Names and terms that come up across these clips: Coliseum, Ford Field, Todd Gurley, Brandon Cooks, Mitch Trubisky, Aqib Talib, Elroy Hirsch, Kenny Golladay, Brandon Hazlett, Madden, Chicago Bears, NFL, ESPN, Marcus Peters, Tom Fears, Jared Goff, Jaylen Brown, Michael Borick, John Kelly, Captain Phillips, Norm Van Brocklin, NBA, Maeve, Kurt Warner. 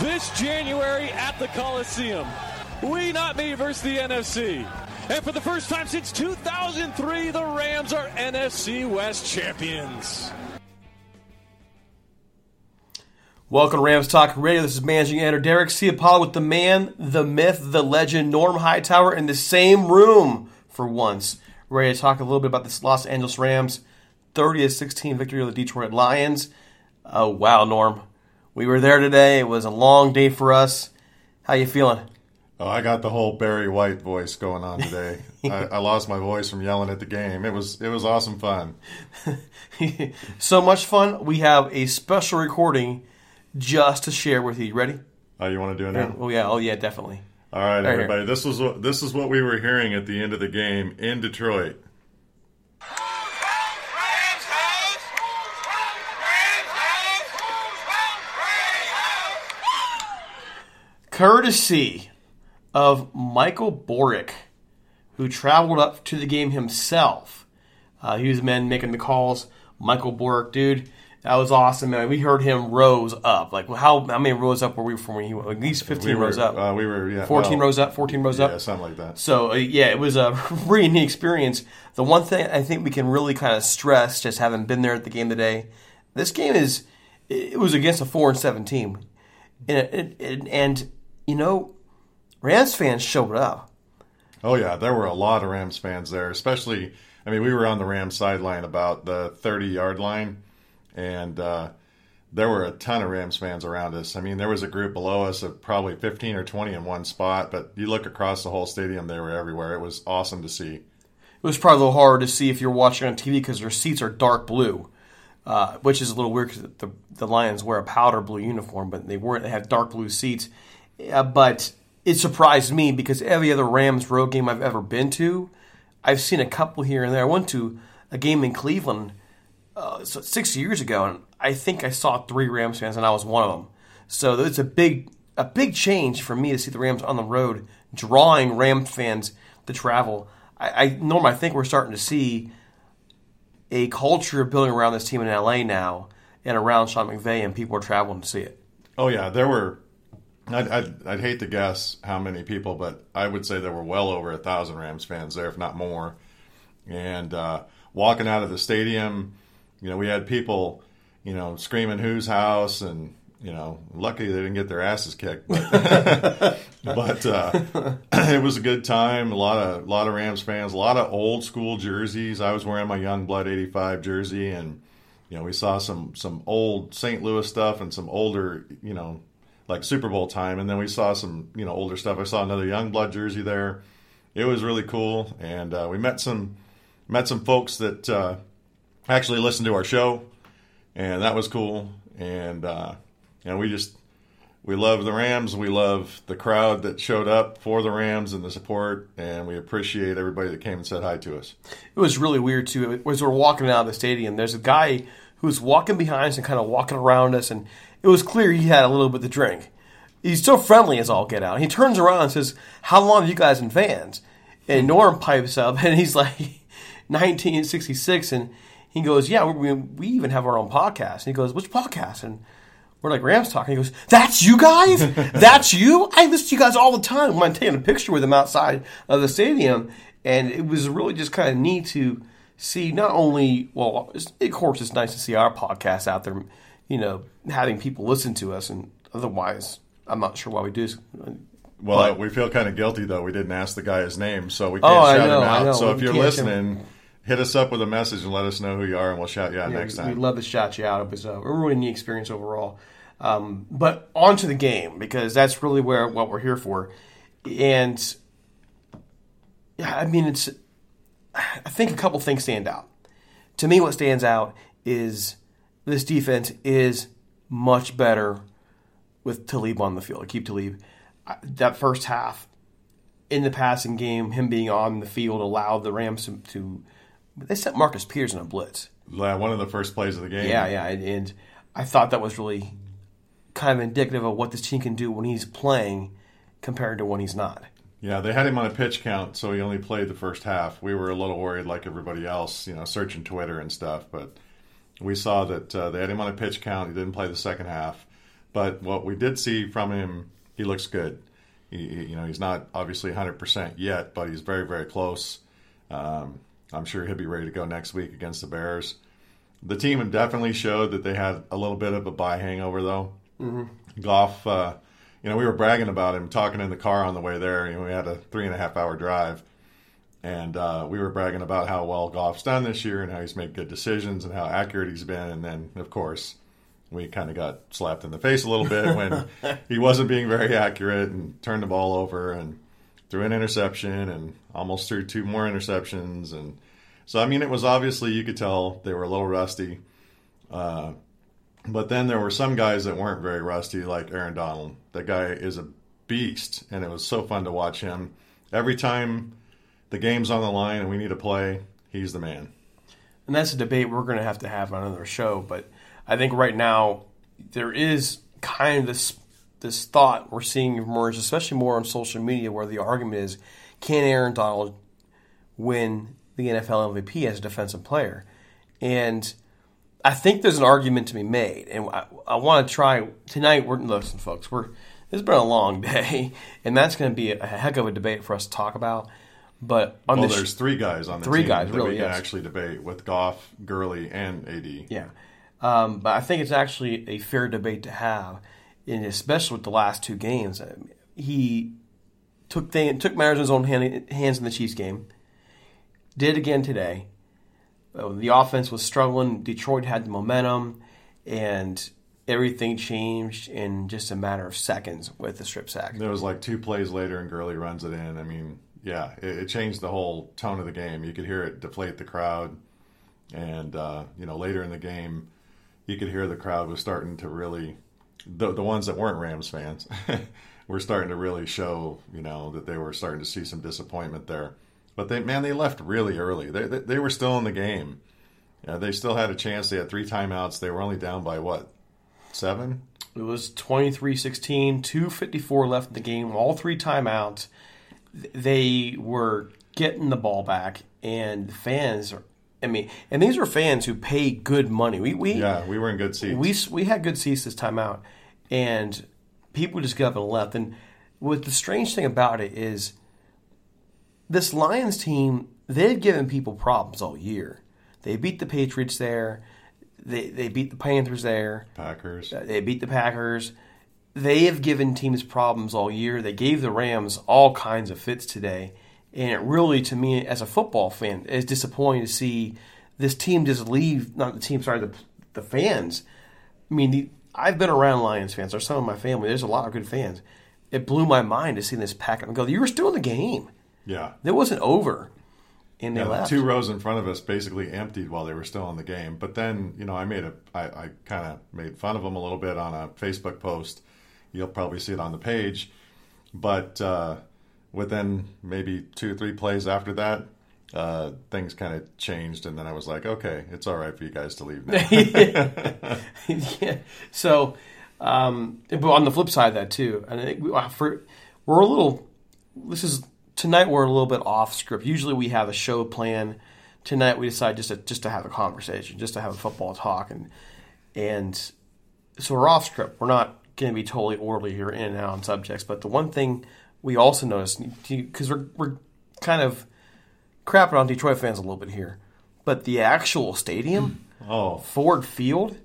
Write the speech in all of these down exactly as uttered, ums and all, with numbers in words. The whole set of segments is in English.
this January at the Coliseum. We, not me, versus the N F C. And for the first time since two thousand three, the Rams are N F C West champions. Welcome to Rams Talk Radio. This is managing editor Derek Ciapala with the man, the myth, the legend, Norm Hightower in the same room for once. We're ready to talk a little bit about this Los Angeles Rams thirty to sixteen victory over the Detroit Lions. Oh, wow, Norm. We were there today. It was a long day for us. How you feeling? Oh, I got the whole Barry White voice going on today. I, I lost my voice from yelling at the game. It was it was awesome fun. So much fun. We have a special recording just to share with you. Ready? Oh, you want to do it now? Oh, yeah. Oh, yeah, definitely. All right, right everybody. Here. This was what, this is what we were hearing at the end of the game in Detroit. Courtesy of Michael Borick, who traveled up to the game himself. Uh, he was the man making the calls. Michael Borick, dude, that was awesome, man. We heard him rows up. Like, how how many rows up were we from when he went? At least fifteen we were, rows up. Uh, we were, yeah. fourteen well, rows up, fourteen rows yeah, up. Yeah, something like that. So, uh, yeah, it was a really neat experience. The one thing I think we can really kind of stress, just having been there at the game today, this game is, it was against a four and seven team. And, it, it, and you know, Rams fans showed up. Oh, yeah, there were a lot of Rams fans there, especially, I mean, we were on the Rams sideline about the thirty-yard line. And uh, there were a ton of Rams fans around us. I mean, there was a group below us of probably fifteen or twenty in one spot, but you look across the whole stadium, they were everywhere. It was awesome to see. It was probably a little harder to see if you're watching on T V because their seats are dark blue, uh, which is a little weird because the, the Lions wear a powder blue uniform, but they weren't. They had dark blue seats. Uh, but it surprised me because every other Rams road game I've ever been to, I've seen a couple here and there. I went to a game in Cleveland uh, so six years ago, and I think I saw three Rams fans, and I was one of them. So it's a big a big change for me to see the Rams on the road, drawing Rams fans to travel. I, I Norm, I think we're starting to see a culture building around this team in L A now and around Sean McVay, and people are traveling to see it. Oh, yeah. There were I'd, I'd, I'd hate to guess how many people, but I would say there were well over a thousand Rams fans there, if not more. And uh, walking out of the stadium, you know, we had people, you know, screaming "Whose house?" and you know, lucky they didn't get their asses kicked. But, but uh, it was a good time. A lot of lot of Rams fans, a lot of old school jerseys. I was wearing my Youngblood eighty-five jersey, and you know, we saw some some old Saint Louis stuff and some older, you know, like Super Bowl time, and then we saw some, you know, older stuff. I saw another Youngblood jersey there. It was really cool, and uh, we met some met some folks that uh, actually listened to our show, and that was cool. And uh, you know, we just we love the Rams. We love the crowd that showed up for the Rams and the support, and we appreciate everybody that came and said hi to us. It was really weird too. As we're walking out of the stadium, there's a guy who's walking behind us and kind of walking around us, and it was clear he had a little bit to drink. He's still friendly as all get out. He turns around and says, "How long have you guys been fans?" And Norm pipes up, and he's like, nineteen sixty-six. And he goes, "Yeah, we, we even have our own podcast." And he goes, "Which podcast?" And we're like, "Rams Talk." And he goes, "That's you guys? That's you? I listen to you guys all the time." When I'm taking a picture with him outside of the stadium. And it was really just kind of neat to see not only, well, of course it's nice to see our podcast out there, you know, having people listen to us, and otherwise, I'm not sure why we do. Well, but we feel kind of guilty, though. We didn't ask the guy his name, so we can't oh, shout know, him out. So we if you're listening, him. hit us up with a message and let us know who you are, and we'll shout you out yeah, next time. We'd love to shout you out. It was a really neat experience overall. Um, but on to the game, because that's really where what we're here for. And, yeah, I mean, it's. I think a couple things stand out. To me, what stands out is this defense is much better with Talib on the field. Aqib Talib, that first half in the passing game, him being on the field allowed the Rams to, to they sent Marcus Peters in a blitz. Yeah, one of the first plays of the game. Yeah, yeah, and, and I thought that was really kind of indicative of what this team can do when he's playing compared to when he's not. Yeah, they had him on a pitch count, so he only played the first half. We were a little worried, like everybody else, you know, searching Twitter and stuff, but we saw that uh, they had him on a pitch count. He didn't play the second half. But what we did see from him, he looks good. He, he, you know, he's not obviously one hundred percent yet, but he's very, very close. Um, I'm sure he'll be ready to go next week against the Bears. The team definitely showed that they had a little bit of a bye hangover, though. Mm-hmm. Goff, uh, you know, we were bragging about him, talking in the car on the way there. You know, we had a three and a half hour drive. And uh, we were bragging about how well Goff's done this year and how he's made good decisions and how accurate he's been. And then, of course, we kind of got slapped in the face a little bit when he wasn't being very accurate and turned the ball over and threw an interception and almost threw two more interceptions. And so, I mean, it was obviously, you could tell they were a little rusty. Uh, but then there were some guys that weren't very rusty, like Aaron Donald. That guy is a beast, and it was so fun to watch him. Every time the game's on the line and we need to play, he's the man. And that's a debate we're going to have to have on another show, but I think right now there is kind of this this thought we're seeing emerge, especially more on social media, where the argument is, can Aaron Donald win the N F L M V P as a defensive player? And I think there's an argument to be made, and I, I want to try tonight. We're listen, folks, we're it's been a long day, and that's going to be a heck of a debate for us to talk about. But on well, the sh- there's three guys on the three team guys, that really, we can yes. actually debate with Goff, Gurley, and A D. Yeah, um, but I think it's actually a fair debate to have, and especially with the last two games. I mean, he took thing, took matters in his own hand, hands in the Chiefs game, did again today. Uh, the offense was struggling. Detroit had the momentum, and everything changed in just a matter of seconds with the strip sack. There was like two plays later and Gurley runs it in. I mean, yeah, it, it changed the whole tone of the game. You could hear it deflate the crowd. And, uh, you know, later in the game, you could hear the crowd was starting to really, the, the ones that weren't Rams fans, were starting to really show, you know, that they were starting to see some disappointment there. But, they man, they left really early. They they, they were still in the game. Yeah, they still had a chance. They had three timeouts. They were only down by, what, seven? It was twenty-three sixteen, two fifty-four left in the game, all three timeouts. They were getting the ball back, and the fans are, I mean, and these were fans who pay good money. We, we Yeah, we were in good seats. We we had good seats this time out, and people just got up and left. And what the strange thing about it is this Lions team, they had given people problems all year. They beat the Patriots there. They they beat the Panthers there. Packers. They beat the Packers. They have given teams problems all year. They gave the Rams all kinds of fits today. And it really, to me, as a football fan, is disappointing to see this team just leave. Not the team, sorry, the the fans. I mean, the, I've been around Lions fans. There's some in my family. There's a lot of good fans. It blew my mind to see this pack up and go, you were still in the game. Yeah. It wasn't over. And they yeah, left. Two rows in front of us basically emptied while they were still in the game. But then, you know, I made a, I, I kind of made fun of them a little bit on a Facebook post. You'll probably see it on the page. But, uh, within maybe two or three plays after that, uh, things kind of changed, and then I was like, okay, it's all right for you guys to leave now. yeah. So, um, but on the flip side of that, too, and I think we, for, we're a little, this is, tonight we're a little bit off script. Usually we have a show plan. Tonight we decide just to, just to have a conversation, just to have a football talk, and and so we're off script. We're not going to be totally orderly here in and out on subjects, but the one thing we also noticed, because we're, we're kind of crapping on Detroit fans a little bit here, but the actual stadium, oh, Ford Field.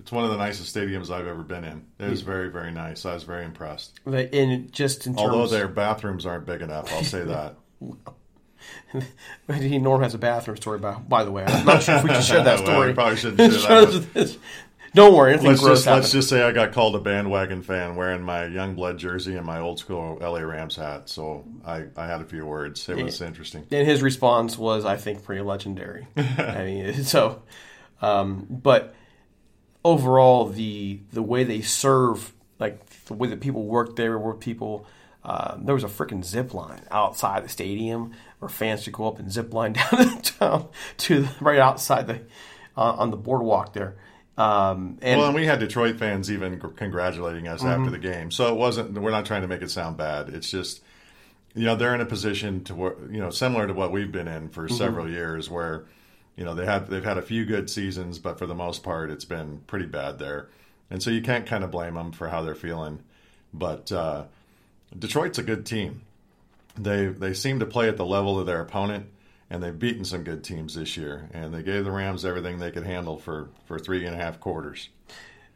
It's one of the nicest stadiums I've ever been in. It was very, very nice. I was very impressed. But in just in terms, although their bathrooms aren't big enough, I'll say that. Norm has a bathroom story, by, by the way. I'm not sure if we can share that story. Well, we probably shouldn't share that. Don't worry. Let's just, let's just say I got called a bandwagon fan wearing my Youngblood jersey and my old school L A Rams hat. So I, I had a few words. It was and, interesting. And his response was, I think, pretty legendary. I mean, so, um, but overall, the the way they serve, like the way that people work there, were people. Uh, there was a freaking zip line outside the stadium where fans could go up and zip line down the town to the, right outside the uh, on the boardwalk there. Um, and well, and we had Detroit fans even g- congratulating us mm-hmm. after the game. So it wasn't, we're not trying to make it sound bad. It's just, you know, they're in a position to, you know, similar to what we've been in for mm-hmm. several years where, you know, they have, they've had a few good seasons, but for the most part, it's been pretty bad there. And so you can't kind of blame them for how they're feeling. But, uh, Detroit's a good team. They, they seem to play at the level of their opponent. And they've beaten some good teams this year. And they gave the Rams everything they could handle for, for three and a half quarters.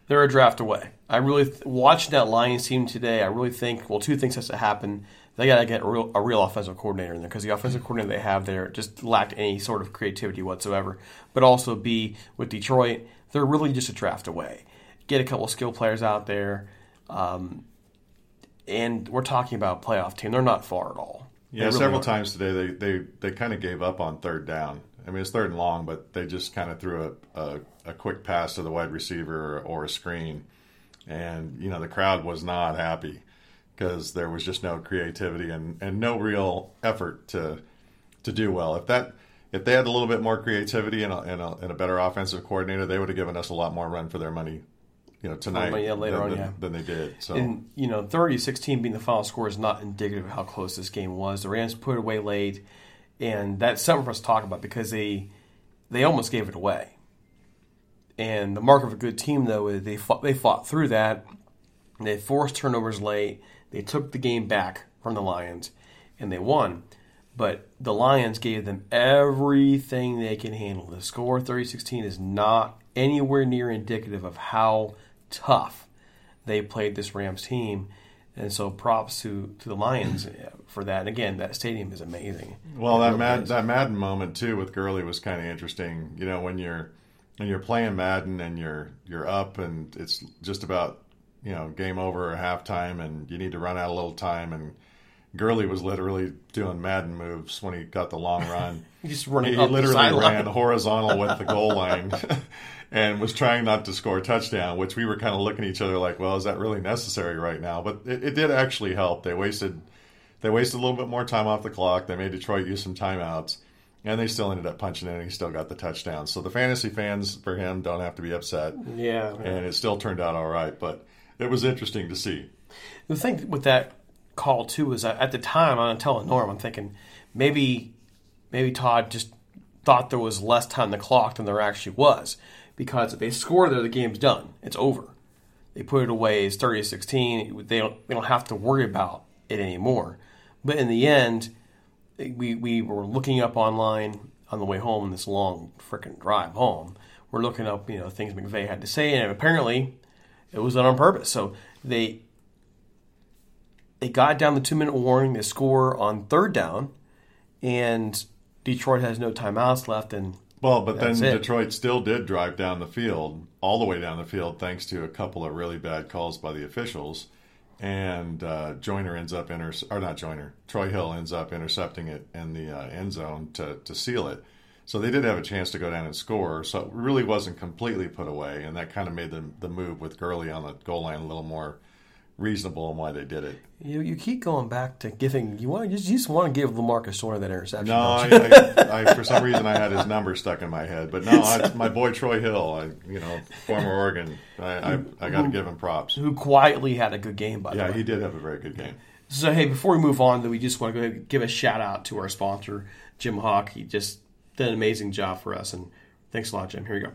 They're a draft away. I really th- watched that Lions team today. I really think, well, two things has to happen. They got to get a real, a real offensive coordinator in there because the offensive coordinator they have there just lacked any sort of creativity whatsoever. But also be with Detroit, they're really just a draft away. Get a couple of skill players out there. Um, and we're talking about a playoff team. They're not far at all. Yeah, really several times today they, they, they kind of gave up on third down. I mean, it's third and long, but they just kind of threw a, a, a quick pass to the wide receiver or, or a screen. And, you know, the crowd was not happy because there was just no creativity and, and no real effort to to do well. If that if they had a little bit more creativity and a, and a, and a better offensive coordinator, they would have given us a lot more run for their money, you know, tonight yeah, later than, on, yeah. than they did. So. And, you know, thirty sixteen being the final score is not indicative of how close this game was. The Rams put it away late, and that's something for us to talk about because they they almost gave it away. And the mark of a good team, though, is they fought, they fought through that. They forced turnovers late. They took the game back from the Lions, and they won. But the Lions gave them everything they can handle. The score thirty sixteen is not anywhere near indicative of how tough they played this Rams team, and so props to, to the Lions for that. And again, that stadium is amazing. Well, that mad, that Madden moment too with Gurley was kind of interesting. You know, when you're and you're playing Madden and you're you're up and it's just about, you know, game over or halftime and you need to run out a little time, and Gurley was literally doing Madden moves when he got the long run. He's running he up literally the ran horizontal with the goal line and was trying not to score a touchdown, which we were kind of looking at each other like, well, is that really necessary right now? But it, it did actually help. They wasted they wasted a little bit more time off the clock. They made Detroit use some timeouts, and they still ended up punching in, and he still got the touchdown. So the fantasy fans for him don't have to be upset. Yeah. And it still turned out all right, but it was interesting to see. The thing with that call too is at the time I'm telling Norm, I'm thinking maybe maybe Todd just thought there was less time on the clock than there actually was, because if they score there, the game's done, it's over, they put it away, it's thirty to sixteen, they don't they don't have to worry about it anymore. But in the end, we we were looking up online on the way home, this long freaking drive home, we're looking up, you know, things McVay had to say, and apparently it was done on purpose. So they They got down the two-minute warning. They score on third down, and Detroit has no timeouts left. And well, but then Detroit it. still did drive down the field, all the way down the field, thanks to a couple of really bad calls by the officials. And uh, Joyner ends up inter or not Joyner, Troy Hill ends up intercepting it in the uh, end zone to to seal it. So they did have a chance to go down and score. So it really wasn't completely put away, and that kind of made the the move with Gurley on the goal line a little more reasonable on why they did it. You you keep going back to giving. You want you just, you just want to give LaMarcus Sorn that interception. No, I, I, I for some reason I had his number stuck in my head, but no, I, my boy Troy Hill, I, you know, former Oregon, I I, I got to give him props. Who quietly had a good game, by yeah, the way. Yeah, he did have a very good game. So hey, before we move on, we just want to go ahead and give a shout out to our sponsor, Jim Hawk. He just did an amazing job for us, and thanks a lot, Jim. Here you go.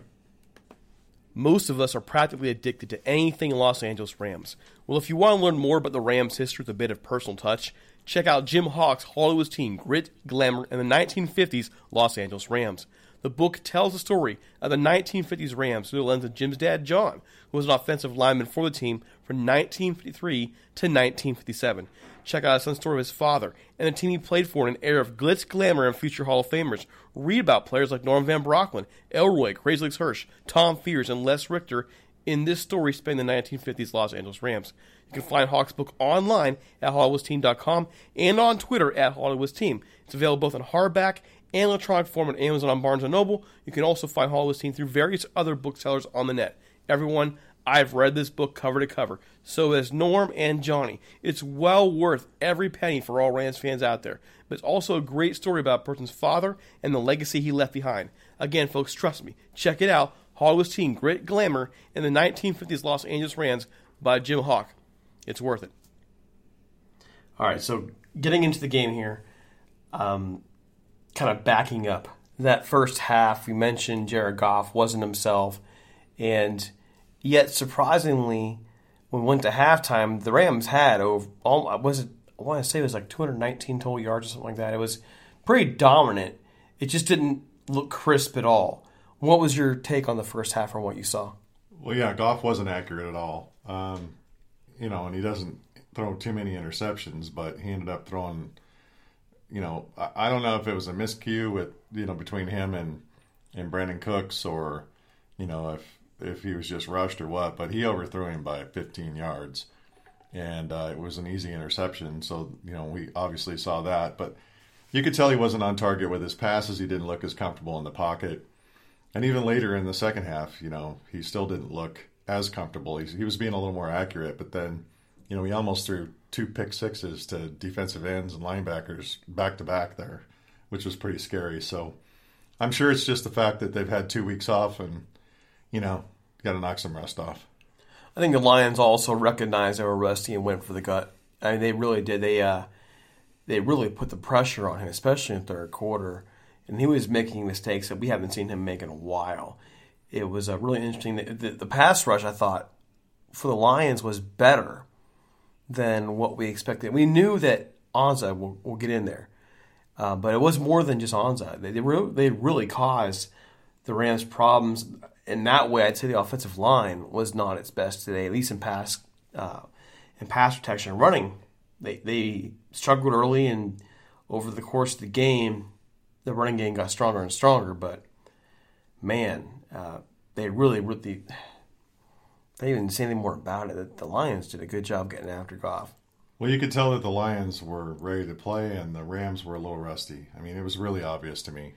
Most of us are practically addicted to anything Los Angeles Rams. Well, if you want to learn more about the Rams' history with a bit of personal touch, check out Jim Hawk's Hall of His Team, Grit, Glamour, and the nineteen fifties Los Angeles Rams. The book tells the story of the nineteen fifties Rams through the lens of Jim's dad, John, who was an offensive lineman for the team from nineteen fifty-three to nineteen fifty-seven. Check out his son's story of his father and the team he played for in an era of glitz, glamour, and future Hall of Famers. Read about players like Norm Van Brocklin, Elroy, Crazy Legs Hirsch, Tom Fears, and Les Richter in this story spanning the nineteen fifties Los Angeles Rams. You can find Hawk's book online at Hollywood's Team dot com and on Twitter at Hollywood's Team. It's available both in hardback and electronic form on Amazon and Barnes and Noble. You can also find Hollywood's Team through various other booksellers on the net. Everyone, I've read this book cover to cover. So has Norm and Johnny. It's well worth every penny for all Rams fans out there. But it's also a great story about a person's father and the legacy he left behind. Again, folks, trust me. Check it out. Hollywood's Team, Grit, Glamour, and the nineteen fifties Los Angeles Rams by Jim Hawk. It's worth it. All right, so getting into the game here, um, kind of backing up. That first half, we mentioned Jared Goff wasn't himself, and yet, surprisingly, when we went to halftime, the Rams had over, was it, I want to say it was like two hundred nineteen total yards or something like that. It was pretty dominant. It just didn't look crisp at all. What was your take on the first half from what you saw? Well, yeah, Goff wasn't accurate at all. Um, you know, and he doesn't throw too many interceptions, but he ended up throwing, you know, I don't know if it was a miscue with, you know, between him and, and Brandon Cooks, or, you know, if, if he was just rushed or what, but he overthrew him by fifteen yards, and uh, it was an easy interception. So, you know, we obviously saw that, but you could tell he wasn't on target with his passes. He didn't look as comfortable in the pocket. And even later in the second half, you know, he still didn't look as comfortable. He, he was being a little more accurate, but then, you know, he almost threw two pick sixes to defensive ends and linebackers back to back there, which was pretty scary. So I'm sure it's just the fact that they've had two weeks off, and you know, got to knock some rust off. I think the Lions also recognized they were rusty and went for the gut. I mean, they really did. They uh, they really put the pressure on him, especially in the third quarter. And he was making mistakes that we haven't seen him make in a while. It was uh, really interesting. The, the, the pass rush, I thought, for the Lions was better than what we expected. We knew that Anza will, will get in there. Uh, but it was more than just Anza. They, they, re- they really caused the Rams problems. In that way, I'd say the offensive line was not its best today, at least in pass uh, in pass protection and running. They they struggled early, and over the course of the game, the running game got stronger and stronger. But, man, uh, they really, really, they didn't say anything more about it. The Lions did a good job getting after Goff. Well, you could tell that the Lions were ready to play and the Rams were a little rusty. I mean, it was really obvious to me.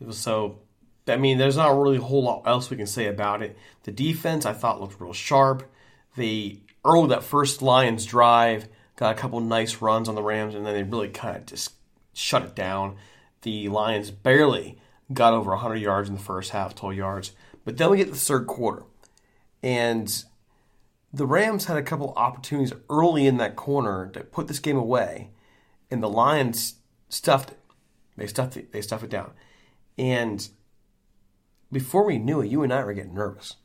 It was so, I mean, there's not really a whole lot else we can say about it. The defense, I thought, looked real sharp. They early that first Lions drive, got a couple nice runs on the Rams, and then they really kind of just shut it down. The Lions barely got over one hundred yards in the first half, total yards. But then we get to the third quarter, and the Rams had a couple opportunities early in that corner to put this game away, and the Lions stuffed it. They stuffed it, they stuffed it down. And before we knew it, you and I were getting nervous.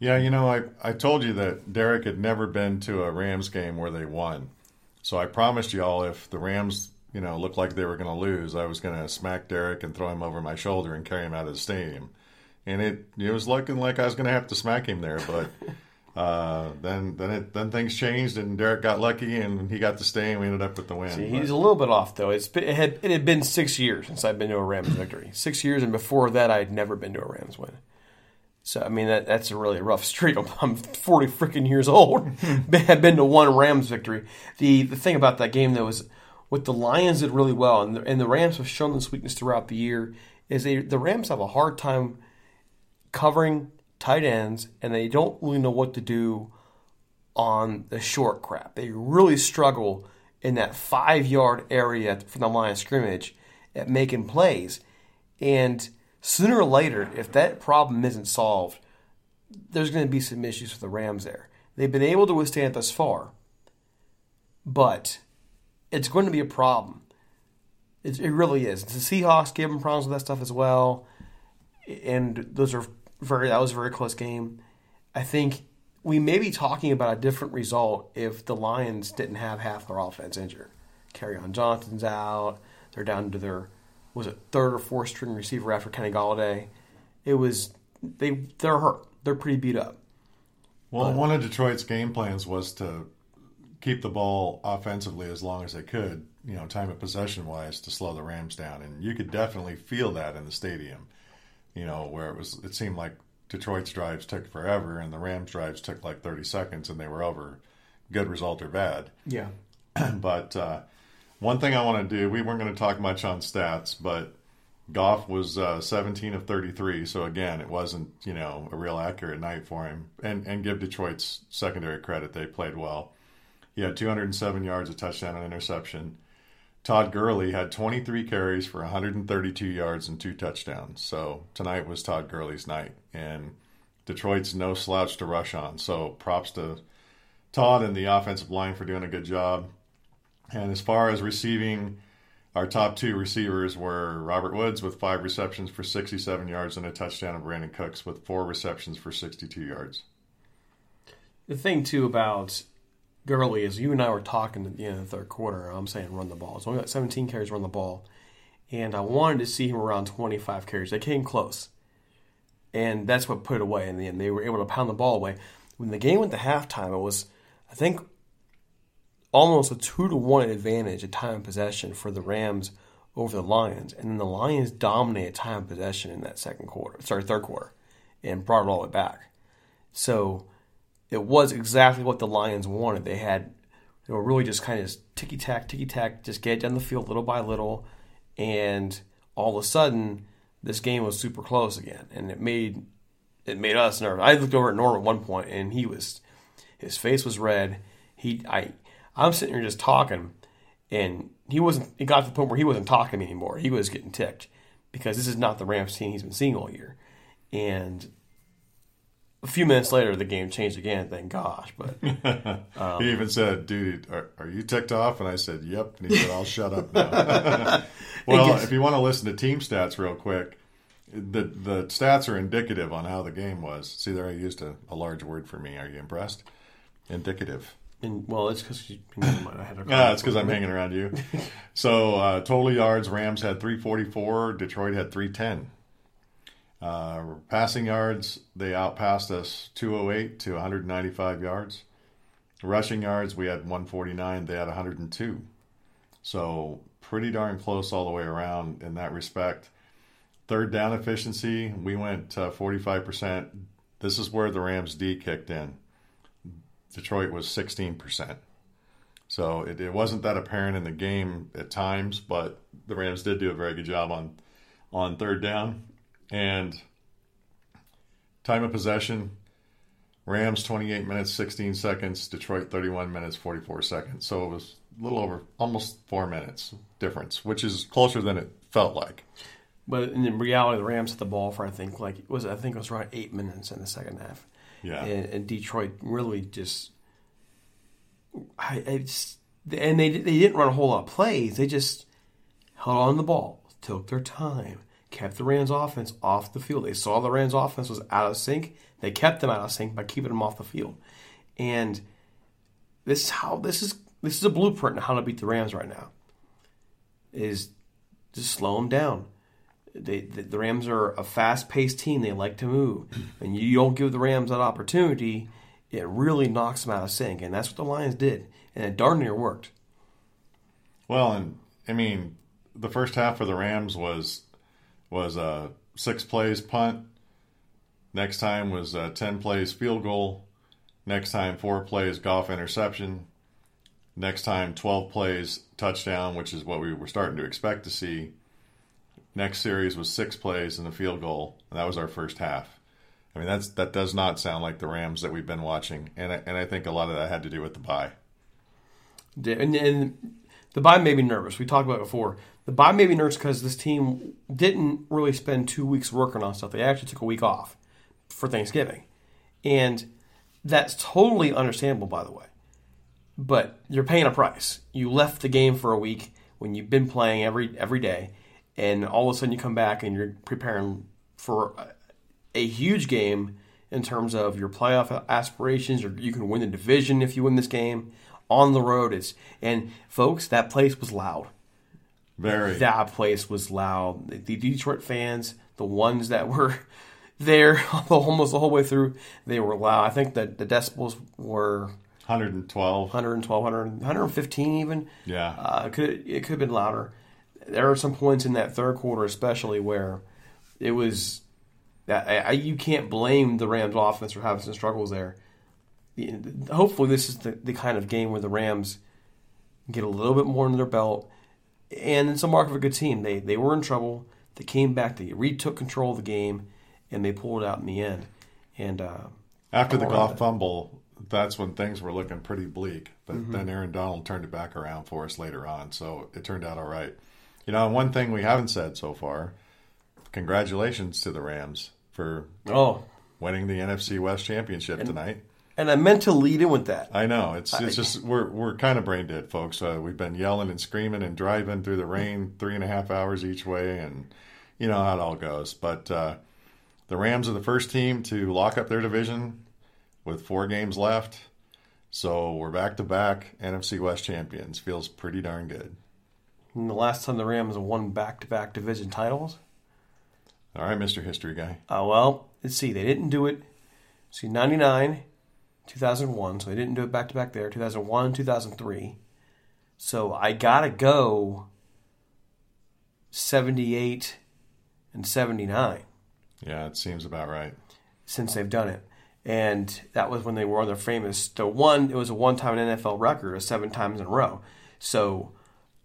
Yeah, you know, I, I told you that Derek had never been to a Rams game where they won. So I promised y'all if the Rams, you know, looked like they were going to lose, I was going to smack Derek and throw him over my shoulder and carry him out of the stadium. And it, it was looking like I was going to have to smack him there, but... Uh, then then it, then things changed and Derek got lucky and he got to stay and we ended up with the win. See, he's but. a little bit off though. It's been, it had it had been six years since I've been to a Rams victory. Six years, and before that I had never been to a Rams win. So I mean that that's a really rough streak. I'm forty freaking years old. I've been to one Rams victory. The the thing about that game though was what the Lions did really well, and the, and the Rams have shown this weakness throughout the year, is they the Rams have a hard time covering tight ends, and they don't really know what to do on the short crap. They really struggle in that five-yard area from the line of scrimmage at making plays. And sooner or later, if that problem isn't solved, there's going to be some issues for the Rams there. They've been able to withstand it thus far, but it's going to be a problem. It, it really is. The Seahawks gave them problems with that stuff as well, and those are... Very, that was a very close game. I think we may be talking about a different result if the Lions didn't have half their offense injured. Kerryon Johnson's out. They're down to their, was it third or fourth string receiver after Kenny Golladay. It was they they're hurt. They're pretty beat up. Well, but one of Detroit's game plans was to keep the ball offensively as long as they could, you know, time of possession wise, to slow the Rams down, and you could definitely feel that in the stadium. You know, where it was, it seemed like Detroit's drives took forever and the Rams' drives took like thirty seconds and they were over, good result or bad. Yeah. But uh, one thing I want to do, we weren't going to talk much on stats, but Goff was uh, seventeen of thirty-three. So again, it wasn't, you know, a real accurate night for him. And, and give Detroit's secondary credit. They played well. He had two hundred seven yards, a touchdown, and an interception. Todd Gurley had twenty-three carries for one hundred thirty-two yards and two touchdowns. So tonight was Todd Gurley's night, and Detroit's no slouch to rush on. So props to Todd and the offensive line for doing a good job. And as far as receiving, our top two receivers were Robert Woods with five receptions for sixty-seven yards and a touchdown, and Brandon Cooks with four receptions for sixty-two yards. The thing, too, about Gurley is you and I were talking at the end of the third quarter. I'm saying run the ball. It's only got seventeen carries, run the ball. And I wanted to see him around twenty-five carries. They came close. And that's what put it away in the end. They were able to pound the ball away. When the game went to halftime, it was, I think, almost a two to one advantage at time of possession for the Rams over the Lions. And then the Lions dominated time of possession in that second quarter, sorry, third quarter, and brought it all the way back. So it was exactly what the Lions wanted. They had, they were really just kind of ticky-tack, ticky-tack, just get down the field little by little, and all of a sudden, this game was super close again, and it made it made us nervous. I looked over at Norm at one point, and he was, his face was red. He, I, I'm sitting here just talking, and he wasn't. It got to the point where he wasn't talking anymore. He was getting ticked because this is not the Rams team he's been seeing all year, and a few minutes later, the game changed again, thank gosh. But um, he even said, dude, are, are you ticked off? And I said, yep. And he said, I'll shut up now. Well, if you want to listen to team stats real quick, the the stats are indicative on how the game was. See there, I used a, a large word for me. Are you impressed? Indicative. And, well, it's because you never mind. I had a yeah, it's because I'm hanging around you. So uh, total yards, Rams had three forty-four. Detroit had three ten. Uh, passing yards, they outpassed us two oh eight to one hundred ninety-five yards. Rushing yards, we had one forty-nine, they had one hundred two. So pretty darn close all the way around in that respect. Third down efficiency, we went uh, forty-five percent. This is where the Rams' D kicked in. Detroit was sixteen percent. So it, it wasn't that apparent in the game at times, but the Rams did do a very good job on on third down. And time of possession, Rams twenty-eight minutes, sixteen seconds, Detroit thirty-one minutes, forty-four seconds. So it was a little over, almost four minutes difference, which is closer than it felt like. But in reality, the Rams hit the ball for, I think, like it was I think it was around eight minutes in the second half. Yeah. And, and Detroit really just I, I just, and they they didn't run a whole lot of plays. They just held on the ball, took their time, kept the Rams' offense off the field. They saw the Rams' offense was out of sync. They kept them out of sync by keeping them off the field. And this is how this is this is a blueprint on how to beat the Rams right now. Is just slow them down. They, the, the Rams are a fast-paced team. They like to move. And you don't give the Rams that opportunity, it really knocks them out of sync. And that's what the Lions did. And it darn near worked. Well, and I mean, the first half for the Rams was was a six plays punt. Next time was a ten plays field goal. Next time, four plays Goff interception. Next time, twelve plays touchdown, which is what we were starting to expect to see. Next series was six plays and a field goal, and that was our first half. I mean, that's that does not sound like the Rams that we've been watching, and I, and I think a lot of that had to do with the bye. And, and the bye made me nervous. We talked about it before. The bye made me nervous because this team didn't really spend two weeks working on stuff. They actually took a week off for Thanksgiving, and that's totally understandable, by the way. But you're paying a price. You left the game for a week when you've been playing every every day. And all of a sudden you come back and you're preparing for a huge game in terms of your playoff aspirations, or you can win the division if you win this game. On the road, it's and folks, that place was loud. Very. That place was loud. The Detroit fans, the ones that were there almost the whole way through, they were loud. I think that the decibels were one twelve, one fifteen even. Yeah. Uh, it could it could have been louder. There are some points in that third quarter especially where it was – you can't blame the Rams' offense for having some struggles there. Hopefully this is the, the kind of game where the Rams get a little bit more under their belt, and it's a mark of a good team. They they were in trouble. They came back. They retook control of the game, and they pulled it out in the end. And uh, after the Goff fumble, that's when things were looking pretty bleak. But mm-hmm. then Aaron Donald turned it back around for us later on, so it turned out all right. You know, one thing we haven't said so far, congratulations to the Rams for oh. winning the N F C West Championship and, tonight. And I meant to lead in with that. I know. It's I, it's just we're we're kind of brain dead, folks. Uh, we've been yelling and screaming and driving through the rain three and a half hours each way, and you know how it all goes. But uh, the Rams are the first team to lock up their division with four games left. So we're back-to-back N F C West champions. Feels pretty darn good. And the last time the Rams won back-to-back division titles. All right, Mister History Guy. Oh, uh, well, let's see. They didn't do it. See, ninety-nine, two thousand one. So they didn't do it back-to-back there. two thousand one, two thousand three. So I got to go seventy-eight and seventy-nine. Yeah, it seems about right. Since they've done it. And that was when they were on their famous, the one, it was a one-time N F L record, or seven times in a row. So...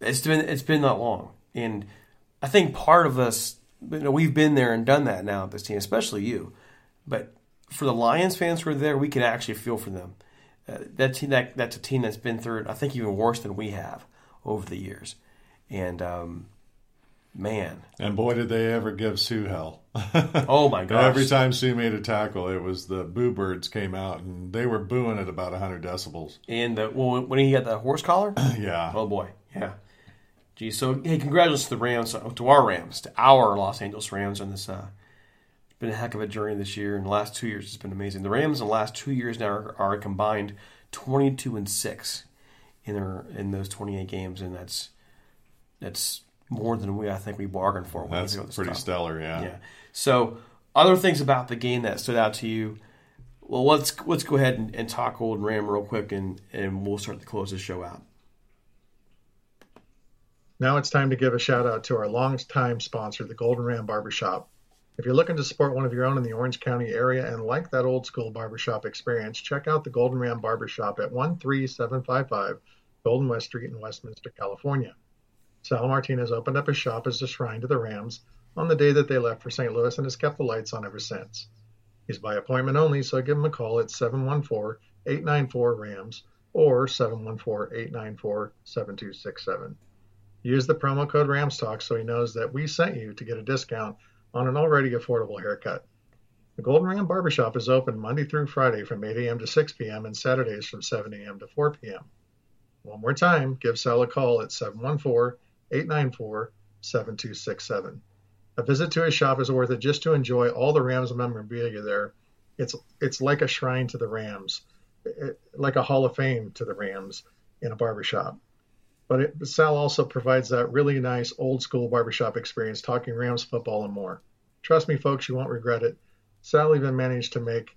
It's been it's been that long, and I think part of us, you know, we've been there and done that now at this team, especially you. But for the Lions fans who are there, we can actually feel for them. Uh, that team, that that's a team that's been through it, I think, even worse than we have over the years. And um, man, and boy, did they ever give Sue hell! Oh my gosh! Every time Sue made a tackle, it was the boo birds came out, and they were booing at about a hundred decibels. And the, well, when he got the horse collar, yeah. Oh boy, yeah. Geez, so hey, congratulations to the Rams, to our Rams, to our Los Angeles Rams on this. Uh, it's been a heck of a journey this year, and the last two years it's been amazing. The Rams in the last two years now are, are combined twenty-two and six in their in those twenty-eight games, and that's that's more than we I think we bargained for. That's pretty top. Stellar, yeah. Yeah. So other things about the game that stood out to you. Well, let's let's go ahead and, and talk Golden Ram real quick, and, and we'll start to close this show out. Now it's time to give a shout out to our longtime sponsor, the Golden Ram Barbershop. If you're looking to support one of your own in the Orange County area and like that old school barbershop experience, check out the Golden Ram Barbershop at one three seven five five Golden West Street in Westminster, California. Sal Martinez opened up his shop as a shrine to the Rams on the day that they left for Saint Louis and has kept the lights on ever since. He's by appointment only, so give him a call at seven one four, eight nine four, RAMS or seven one four, eight nine four, seven two six seven. Use the promo code RAMSTALK so he knows that we sent you to get a discount on an already affordable haircut. The Golden Ram Barbershop is open Monday through Friday from eight a.m. to six p.m. and Saturdays from seven a.m. to four p.m. One more time, give Sal a call at seven one four, eight nine four, seven two six seven. A visit to his shop is worth it just to enjoy all the Rams memorabilia there. It's it's like a shrine to the Rams, it, like a Hall of Fame to the Rams in a barbershop. But it, Sal also provides that really nice old-school barbershop experience, talking Rams football and more. Trust me, folks, you won't regret it. Sal even managed to make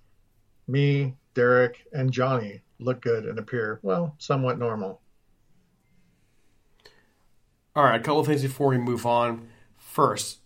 me, Derek, and Johnny look good and appear, well, somewhat normal. All right, a couple of things before we move on. First,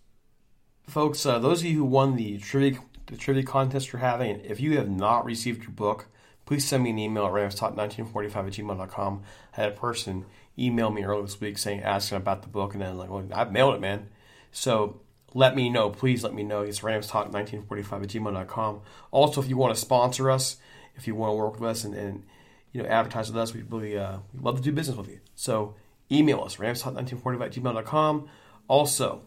folks, uh, those of you who won the trivia, the trivia contest you're having, and if you have not received your book, please send me an email at ramstalk nineteen forty-five at gmail dot com. I had a person email me earlier this week saying, asking about the book, and then I'm like, well, I've mailed it, man. So let me know. Please let me know. It's ramstalk nineteen forty-five at gmail dot com. Also, if you want to sponsor us, if you want to work with us and, and you know, advertise with us, we really uh, we'd love to do business with you. So email us, ramstalk nineteen forty-five at gmail dot com. Also,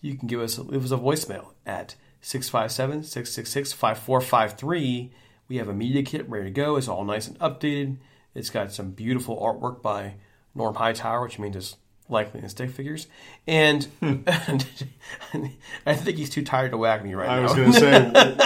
you can give us a, leave us a voicemail at six five seven, six six six, five four five three. We have a media kit ready to go. It's all nice and updated. It's got some beautiful artwork by Norm Hightower, which means it's likely in stick figures. And, and I think he's too tired to whack me right I now. I was going to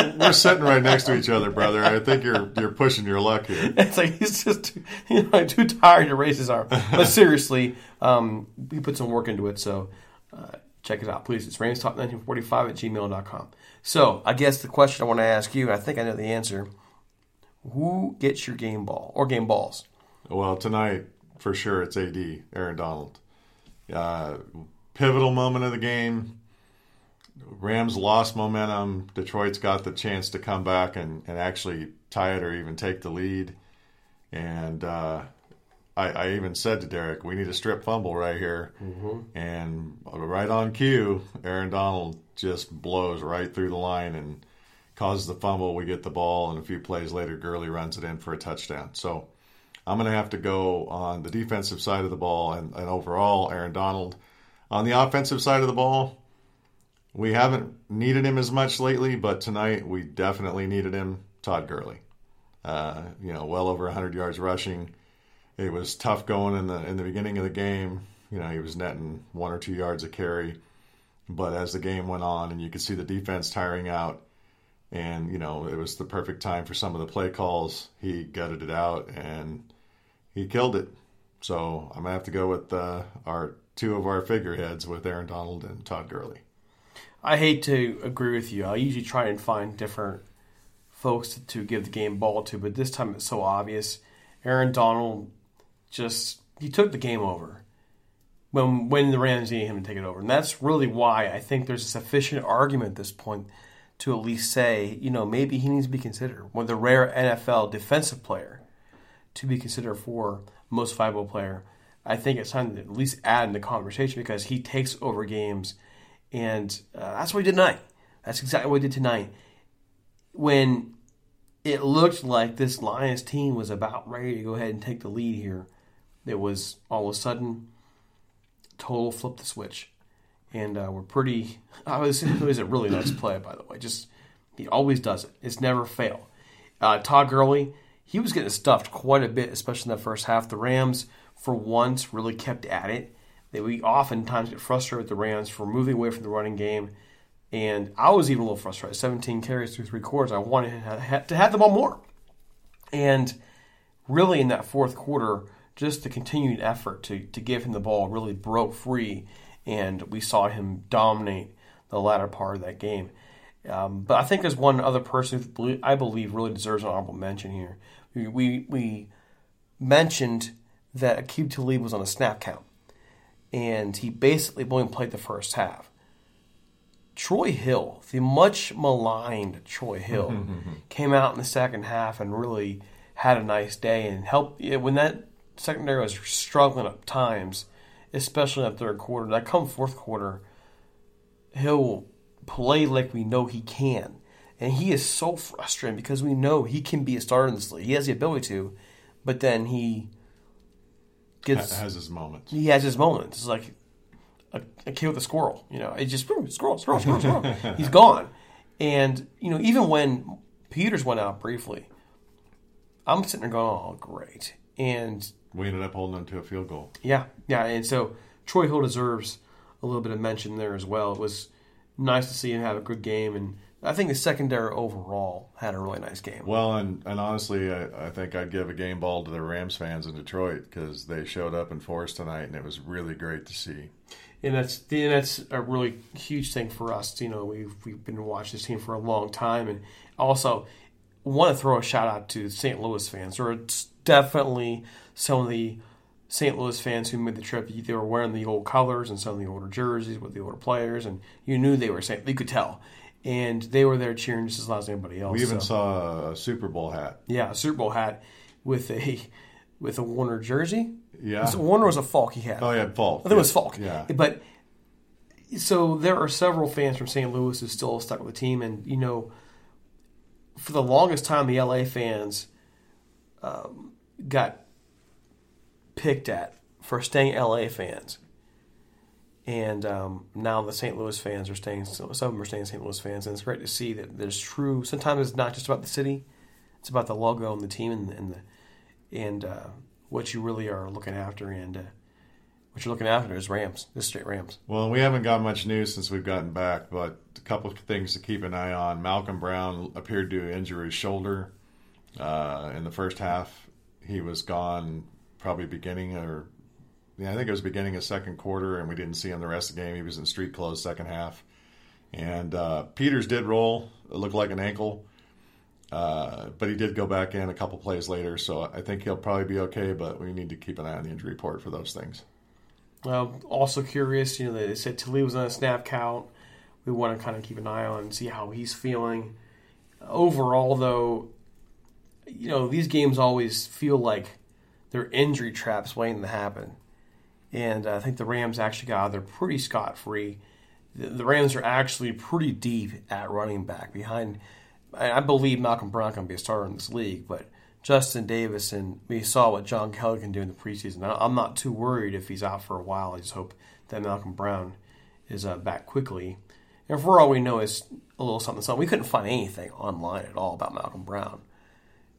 say, we're sitting right next to each other, brother. I think you're you're pushing your luck here. It's like he's just too, you know, too tired to raise his arm. But seriously, um, we put some work into it, so uh, check it out, please. It's ramstalk nineteen forty-five at gmail dot com. So I guess the question I want to ask you, I think I know the answer. Who gets your game ball or game balls? Well, tonight, for sure, it's A D, Aaron Donald. Uh, pivotal moment of the game. Rams lost momentum. Detroit's got the chance to come back and, and actually tie it or even take the lead. And uh, I, I even said to Derek, we need a strip fumble right here. Mm-hmm. And right on cue, Aaron Donald just blows right through the line and causes the fumble. We get the ball, and a few plays later, Gurley runs it in for a touchdown. So I'm going to have to go on the defensive side of the ball and, and overall, Aaron Donald. On the offensive side of the ball, we haven't needed him as much lately, but tonight we definitely needed him. Todd Gurley, uh, you know, well over one hundred yards rushing. It was tough going in the in the beginning of the game. You know, he was netting one or two yards a carry, but as the game went on, and you could see the defense tiring out. And, you know, it was the perfect time for some of the play calls. He gutted it out, and he killed it. So I'm going to have to go with uh, our two of our figureheads with Aaron Donald and Todd Gurley. I hate to agree with you. I usually try and find different folks to, to give the game ball to, but this time it's so obvious. Aaron Donald just, he took the game over when, when the Rams needed him to take it over. And that's really why I think there's a sufficient argument at this point to at least say, you know, maybe he needs to be considered one of the rare N F L defensive player to be considered for most valuable player. I think it's time to at least add in the conversation because he takes over games, and uh, that's what he did tonight. That's exactly what he did tonight. When it looked like this Lions team was about ready to go ahead and take the lead here, it was all of a sudden total flip the switch. And uh, we're pretty obviously it was a really nice play, by the way. Just he always does it. It's never fail. Uh, Todd Gurley, he was getting stuffed quite a bit, especially in the first half. The Rams, for once, really kept at it. They we oftentimes get frustrated with the Rams for moving away from the running game, and I was even a little frustrated. seventeen carries through three quarters. I wanted to have the ball more, and really in that fourth quarter, just the continued effort to to give him the ball really broke free. And we saw him dominate the latter part of that game. Um, but I think there's one other person who I believe really deserves an honorable mention here. We we, we mentioned that Aqib Talib was on a snap count. and he basically only played the first half. Troy Hill, the much maligned Troy Hill, came out in the second half and really had a nice day and helped. When that secondary was struggling at times, especially in that third quarter, that come fourth quarter, Hill will play like we know he can. And he is so frustrating because we know he can be a starter in this league. He has the ability to, but then he gets has his moments. He has his moments. It's like a, a kid with a squirrel. You know, it just squirrel, squirrel, squirrel, squirrel. He's gone. And you know, even when Peters went out briefly, I'm sitting there going, "Oh, great!" And we ended up holding on to a field goal. Yeah, yeah. And so Troy Hill deserves a little bit of mention there as well. It was nice to see him have a good game, and I think the secondary overall had a really nice game. Well, and, and honestly, I, I think I'd give a game ball to the Rams fans in Detroit because they showed up in force tonight, and it was really great to see. And that's and that's a really huge thing for us. You know, we've we've been watching this team for a long time, and also want to throw a shout out to Saint Louis fans. There are definitely some of the Saint Louis fans who made the trip. They were wearing the old colors and some of the older jerseys with the older players, and you knew they were Saint. You could tell. And they were there cheering just as loud as anybody else. We even so. saw a Super Bowl hat. Yeah, a Super Bowl hat with a with a Warner jersey. Yeah, so Warner was a Falk he had. Oh yeah, Falk. I think yeah. it was Falk. Yeah, but so there are several fans from Saint Louis who still stuck with the team, and you know, for the longest time, the L A fans um, got picked at for staying L A fans. And um, now the Saint Louis fans are staying, some of them are staying Saint Louis fans, and it's great to see that there's true, sometimes it's not just about the city, it's about the logo and the team and and, the, and uh, what you really are looking after, and uh, what you're looking after is Rams, this straight Rams. Well, we haven't got much news since we've gotten back, but a couple of things to keep an eye on. Malcolm Brown appeared to injure his shoulder uh, in the first half. He was gone probably beginning or Yeah, I think it was beginning of second quarter, and we didn't see him the rest of the game. He was in street clothes second half. And uh, Peters did roll. It looked like an ankle. Uh, but he did go back in a couple plays later, so I think he'll probably be okay, but we need to keep an eye on the injury report for those things. Well, also curious, you know, they said Talib was on a snap count. We want to kind of keep an eye on and see how he's feeling. Overall, though, you know, these games always feel like they're injury traps waiting to happen. And I think the Rams actually got out there pretty scot-free. The, the Rams are actually pretty deep at running back. Behind, I believe Malcolm Brown can be a starter in this league, but Justin Davis, and we saw what John Kelly can do in the preseason. I'm not too worried if he's out for a while. I just hope that Malcolm Brown is uh, back quickly. And for all we know, it's a little something, something. We couldn't find anything online at all about Malcolm Brown.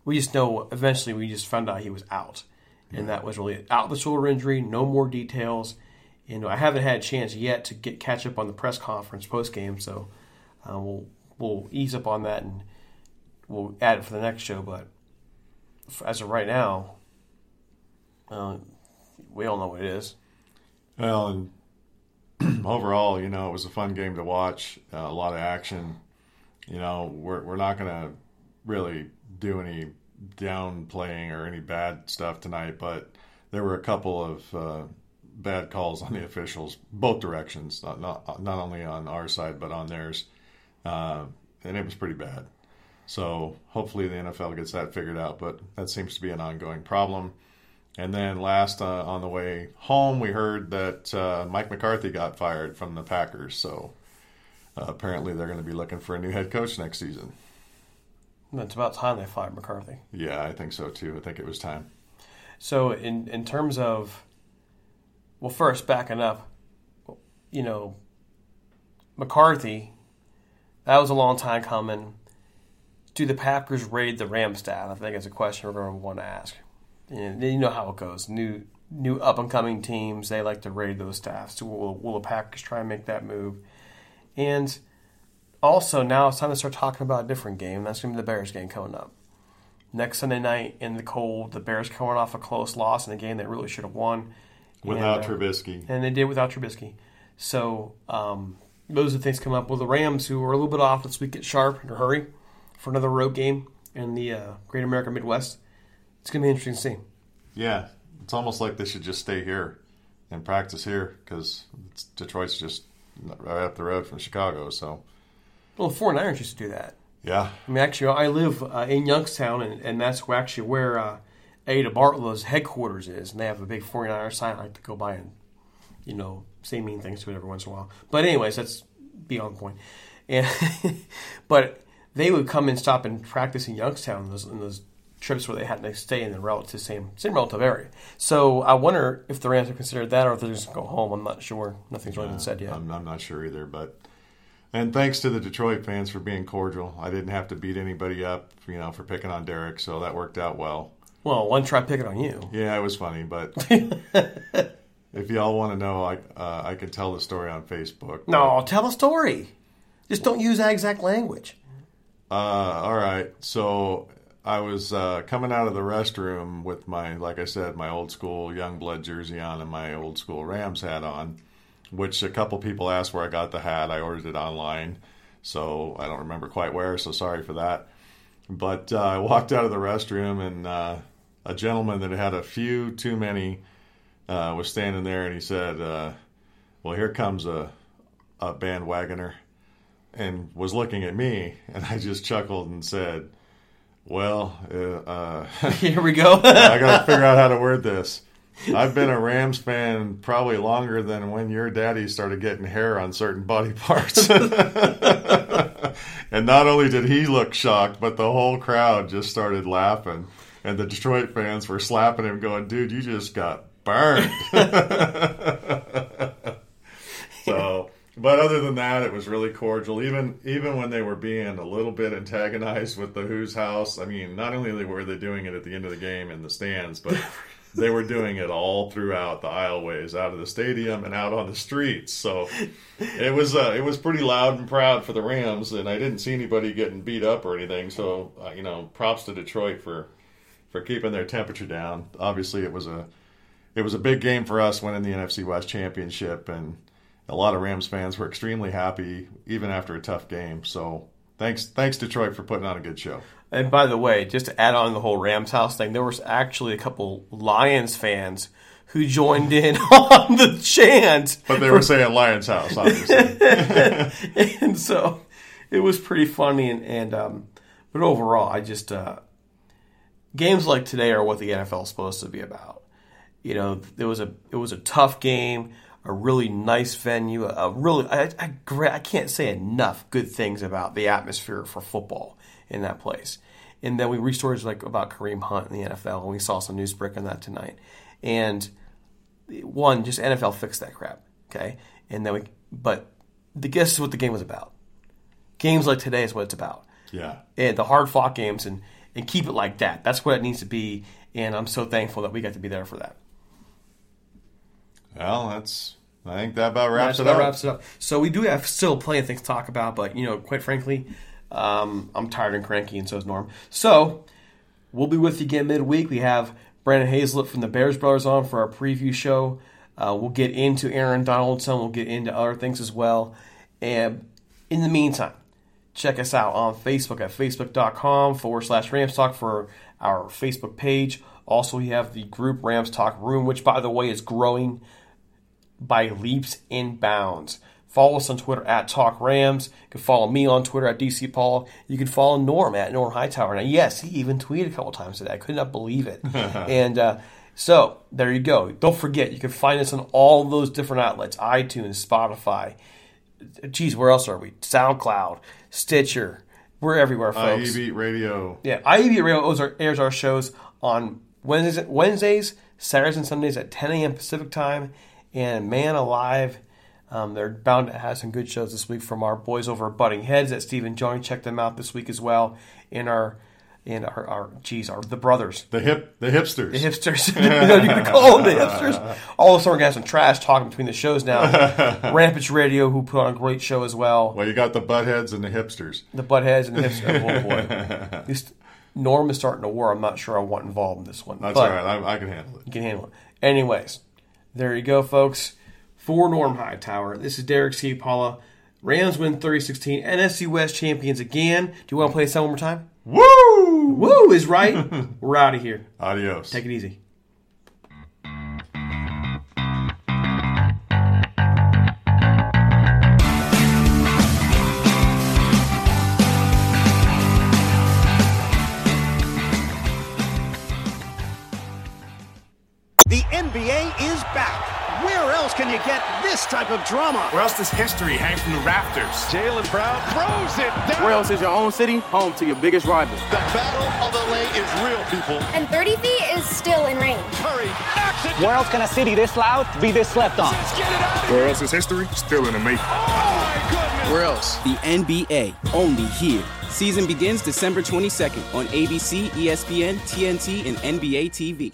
We just know eventually we just found out he was out. And that was really out the shoulder injury, no more details. And I haven't had a chance yet to get catch up on the press conference post-game, so uh, we'll we'll ease up on that and we'll add it for the next show. But as of right now, uh, we all know what it is. Well, and overall, you know, it was a fun game to watch, uh, a lot of action. You know, we're we're not going to really do any downplaying or any bad stuff tonight, but there were a couple of uh, bad calls on the officials, both directions, not, not not only on our side but on theirs, uh, and it was pretty bad. So hopefully the N F L gets that figured out, but that seems to be an ongoing problem. And then last, uh, on the way home, we heard that uh, Mike McCarthy got fired from the Packers, so uh, apparently they're going to be looking for a new head coach next season. It's about time they fired McCarthy. Yeah, I think so, too. I think it was time. So in, in terms of, well, first, backing up, you know, McCarthy, that was a long time coming. Do the Packers raid the Rams staff? I think it's a question we're going to want to ask. And you know how it goes. New new up-and-coming teams, they like to raid those staffs. So will, will the Packers try and make that move? And also, now it's time to start talking about a different game. That's going to be the Bears game coming up. Next Sunday night in the cold, the Bears coming off a close loss in a game they really should have won. Without and, uh, Trubisky. And they did without Trubisky. So um, those are things come up. Well, the Rams, who were a little bit off this week, get sharp in a hurry for another road game in the uh, Great America Midwest. It's going to be interesting to see. Yeah, it's almost like they should just stay here. and practice here because Detroit's just right up the road from Chicago. So, well, the forty-niners used to do that. Yeah. I mean, actually, I live uh, in Youngstown, and, and that's where, actually where uh, Ada Bartlett's headquarters is, and they have a big forty-niner sign I like to go by and, you know, say mean things to it every once in a while. But anyways, that's beyond point. And but they would come and stop and practice in Youngstown in those, in those trips where they had to stay in the relative same same relative area. So I wonder if the Rams are considered that or if they're just going to go home. I'm not sure. Nothing's really yeah, been said yet. I'm, I'm not sure either. But and thanks to the Detroit fans for being cordial. I didn't have to beat anybody up, you know, for picking on Derek, so that worked out well. Well, one tried picking on you. Yeah, it was funny, but. If y'all want to know, I uh, I can tell the story on Facebook. No, tell the story. Just don't use that exact language. Uh, all right. So I was uh, coming out of the restroom with my, like I said, my old school Youngblood jersey on and my old school Rams hat on, which a couple people asked where I got the hat. I ordered it online, so I don't remember quite where, so sorry for that. But uh, I walked out of the restroom, and uh, a gentleman that had a few too many Uh, was standing there, and he said, uh, well, here comes a, a bandwagoner, and was looking at me, and I just chuckled and said, well, uh, uh, here we go. I got to figure out how to word this. I've been a Rams fan probably longer than when your daddy started getting hair on certain body parts. And not only did he look shocked, but the whole crowd just started laughing, and the Detroit fans were slapping him going, dude, you just got burned. So, but other than that, it was really cordial. Even even when they were being a little bit antagonized with the Who's House, I mean, not only were they doing it at the end of the game in the stands, but they were doing it all throughout the aisleways, out of the stadium and out on the streets. So it was uh, it was pretty loud and proud for the Rams, and I didn't see anybody getting beat up or anything. So uh, you know, props to Detroit for for keeping their temperature down. Obviously, it was a It was a big game for us winning the N F C West Championship, and a lot of Rams fans were extremely happy, even after a tough game. So thanks, thanks Detroit, for putting on a good show. And by the way, just to add on the whole Rams house thing, there was actually a couple Lions fans who joined in on the chant. But they were saying Lions house, obviously. And so it was pretty funny. And, and um, but overall, I just uh, games like today are what the N F L is supposed to be about. You know, it was a it was a tough game, a really nice venue, a really I, I I can't say enough good things about the atmosphere for football in that place. And then we read stories like about Kareem Hunt in the N F L, and we saw some news breaking on that tonight. And one, just N F L fixed that crap, okay? And then we, but the guess is what the game was about. Games like today is what it's about. Yeah, and the hard fought games, and and keep it like that. That's what it needs to be. And I'm so thankful that we got to be there for that. Well, that's. I think that about wraps that's it up. That wraps it up. So we do have still plenty of things to talk about, but you know, quite frankly, um, I'm tired and cranky, and so is Norm. So we'll be with you again midweek. We have Brandon Hazlett from the Bears Brothers on for our preview show. Uh, we'll get into Aaron Donaldson. We'll get into other things as well. And in the meantime, check us out on Facebook at facebook.com forward slash Rams Talk for our Facebook page. Also, we have the group Rams Talk Room, which by the way is growing by leaps and bounds. Follow us on Twitter at Talk Rams. You can follow me on Twitter at D C Paul. You can follow Norm at Norm Hightower. Now, yes, he even tweeted a couple times today. I could not believe it. And uh, so there you go. Don't forget, you can find us on all those different outlets: iTunes, Spotify. Geez, where else are we? SoundCloud, Stitcher. We're everywhere, folks. I E B Radio. Yeah, I E B Radio airs our shows on Wednesdays, Wednesdays, Saturdays, and Sundays at ten a.m. Pacific time. And man alive, um, they're bound to have some good shows this week from our boys over at Butting Heads at Steve and Johnny. Check them out this week as well. In our, in our, our geez, our the brothers, the hip, the hipsters, the hipsters. You can call them the hipsters. All of a sudden, we're gonna have some trash talking between the shows now. Rampage Radio, who put on a great show as well. Well, you got the Buttheads and the hipsters. The Buttheads and the hipsters. Oh boy. Just, Norm is starting a war. I'm not sure I want involved in this one. That's but all right. I, I can handle it. You can handle it. Anyways, there you go, folks. For Norm Hightower, this is Derek Ciapala. Rams win thirty sixteen. N F C West champions again. Do you want to play a song one more time? Woo! Woo is right. We're out of here. Adios. Take it easy. can you get this type of drama? Where else does history hang from the rafters? Jaylen Brown throws it down. Where else is your own city home to your biggest rival? The battle of L A is real, people. And thirty feet is still in range. Curry knocks it. Where else can a city this loud be this slept on? Where else is history still in the making? Oh, my goodness. Where else? The N B A, only here. Season begins December twenty-second on A B C, E S P N, T N T, and N B A T V.